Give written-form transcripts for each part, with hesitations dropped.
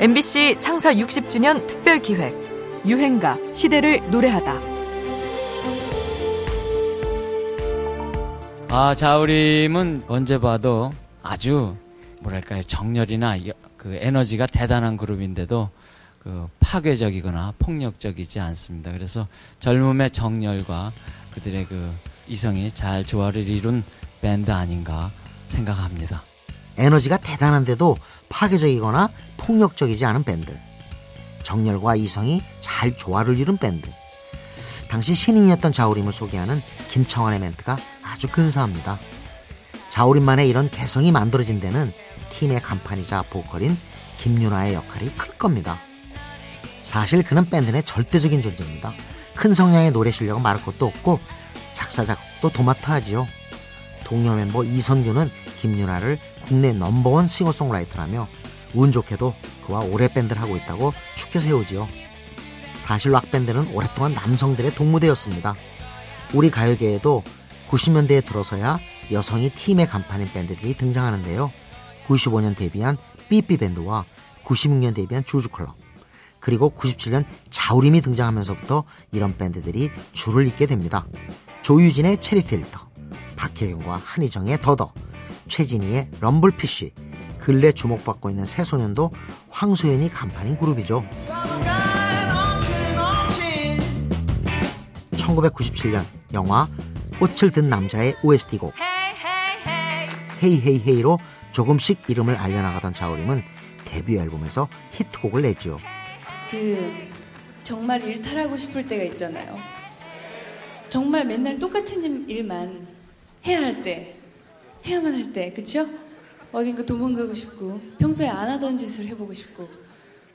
MBC 창사 60주년 특별기획 유행가 시대를 노래하다. 자우림은 언제 봐도 아주 뭐랄까요, 정열이나 그 에너지가 대단한 그룹인데도 그 파괴적이거나 폭력적이지 않습니다. 그래서 젊음의 정열과 그들의 그 이성이 잘 조화를 이룬 밴드 아닌가 생각합니다. 에너지가 대단한데도 파괴적이거나 폭력적이지 않은 밴드, 정열과 이성이 잘 조화를 이룬 밴드. 당시 신인이었던 자우림을 소개하는 김청환의 멘트가 아주 근사합니다. 자우림만의 이런 개성이 만들어진 데는 팀의 간판이자 보컬인 김윤아의 역할이 클 겁니다. 사실 그는 밴드 내 절대적인 존재입니다. 큰 성량의 노래 실력은 말할 것도 없고 작사 작곡도 도맡아 하지요. 동료 멤버 이선규는 김윤아를 국내 넘버원 싱어송라이터라며 운 좋게도 그와 오래 밴드를 하고 있다고 축켜 세우지요. 사실 락밴드는 오랫동안 남성들의 동무대였습니다. 우리 가요계에도 90년대에 들어서야 여성이 팀의 간판인 밴드들이 등장하는데요. 95년 데뷔한 삐삐 밴드와 96년 데뷔한 주주클럽, 그리고 97년 자우림이 등장하면서부터 이런 밴드들이 줄을 잇게 됩니다. 조유진의 체리필터, 박혜경과 한희정의 더더, 최진희의 럼블피쉬, 근래 주목받고 있는 새소년도 황소연이 간판인 그룹이죠. 1997년 영화 꽃을 든 남자의 OST곡 헤이헤이헤이로 조금씩 이름을 알려나가던 자우림은 데뷔 앨범에서 히트곡을 내지요. 정말 일탈하고 싶을 때가 있잖아요. 정말 맨날 똑같은 일만 해야만 할 때, 그쵸? 어딘가 도망가고 싶고, 평소에 안 하던 짓을 해보고 싶고,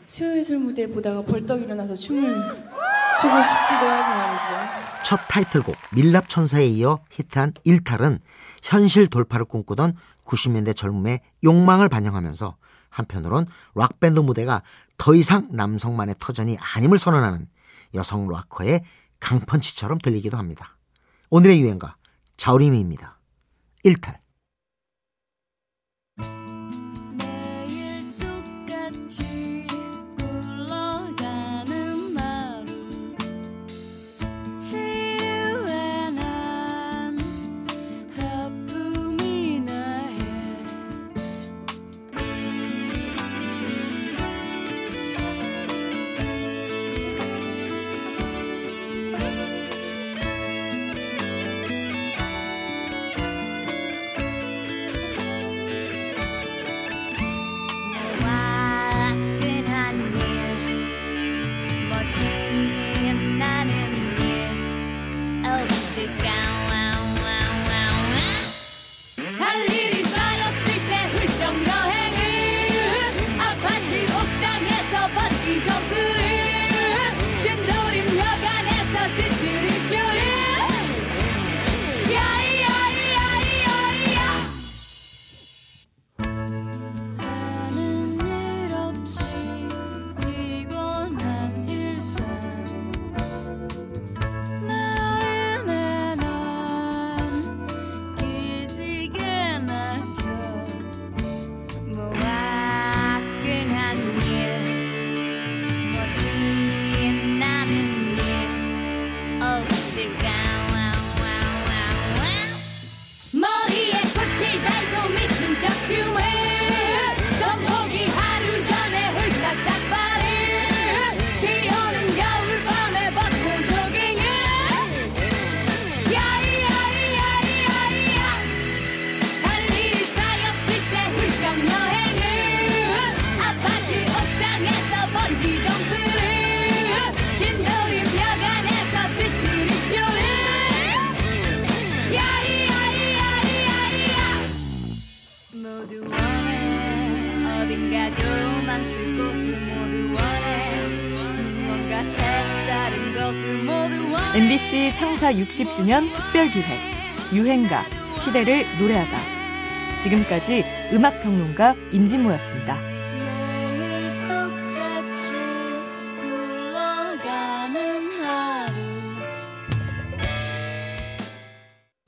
수요예술 무대 보다가 벌떡 일어나서 춤을 추고 싶기도 하고 말이죠. 첫 타이틀곡 밀랍천사에 이어 히트한 일탈은 현실 돌파를 꿈꾸던 90년대 젊음의 욕망을 반영하면서 한편으론 락밴드 무대가 더 이상 남성만의 터전이 아님을 선언하는 여성 락커의 강펀치처럼 들리기도 합니다. 오늘의 유행가 자우림입니다. 일탈. MBC 창사 60주년 특별기획 유행가 시대를 노래하다. 지금까지 음악평론가 임진모였습니다.